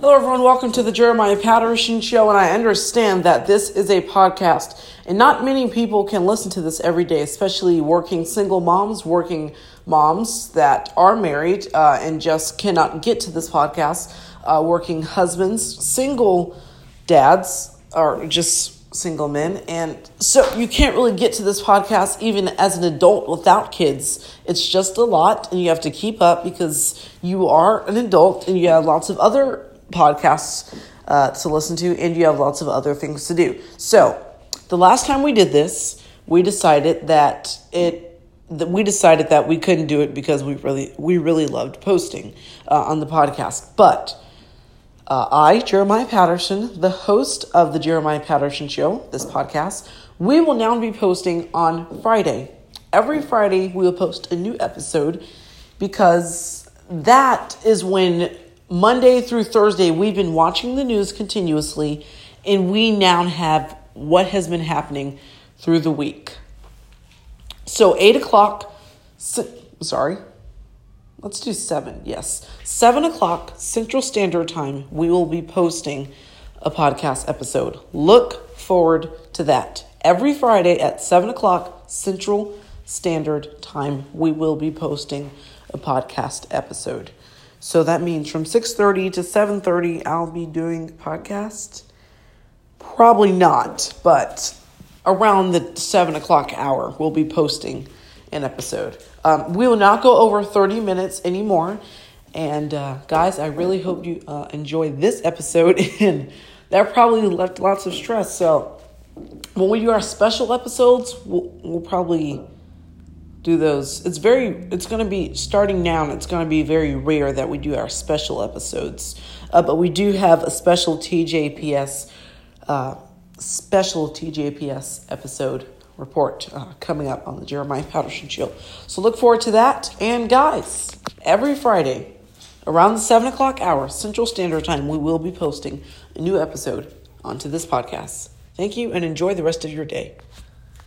Hello everyone, welcome to the Jeremiah Patterson Show, and I understand that this is a podcast, and not many people can listen to this every day, especially working moms that are married and just cannot get to this podcast, working husbands, single dads, or just single men, and so you can't really get to this podcast even as an adult without kids. It's just a lot, and you have to keep up because you are an adult, and you have lots of other podcasts to listen to, and you have lots of other things to do. So the last time we did this, we decided that we couldn't do it because we really loved posting on the podcast. But I, Jeremiah Patterson, the host of the Jeremiah Patterson Show, this podcast, we will now be posting on Friday. Every Friday we will post a new episode because that is when Monday through Thursday, we've been watching the news continuously, and we now have what has been happening through the week. So 7 o'clock Central Standard Time, we will be posting a podcast episode. Look forward to that. Every Friday at 7 o'clock Central Standard Time, we will be posting a podcast episode. So that means from 6:30 to 7:30, I'll be doing a podcast. Probably not, but around the 7 o'clock hour, we'll be posting an episode. We will not go over 30 minutes anymore. And guys, I really hope you enjoy this episode. And that probably left lots of stress. So when we do our special episodes, we'll probably do those. It's going to be starting now, and it's going to be very rare that we do our special episodes. But we do have a special TJPS episode report coming up on the Jeremiah Patterson Show. So look forward to that. And guys, every Friday around the 7 o'clock hour Central Standard Time, we will be posting a new episode onto this podcast. Thank you, and enjoy the rest of your day.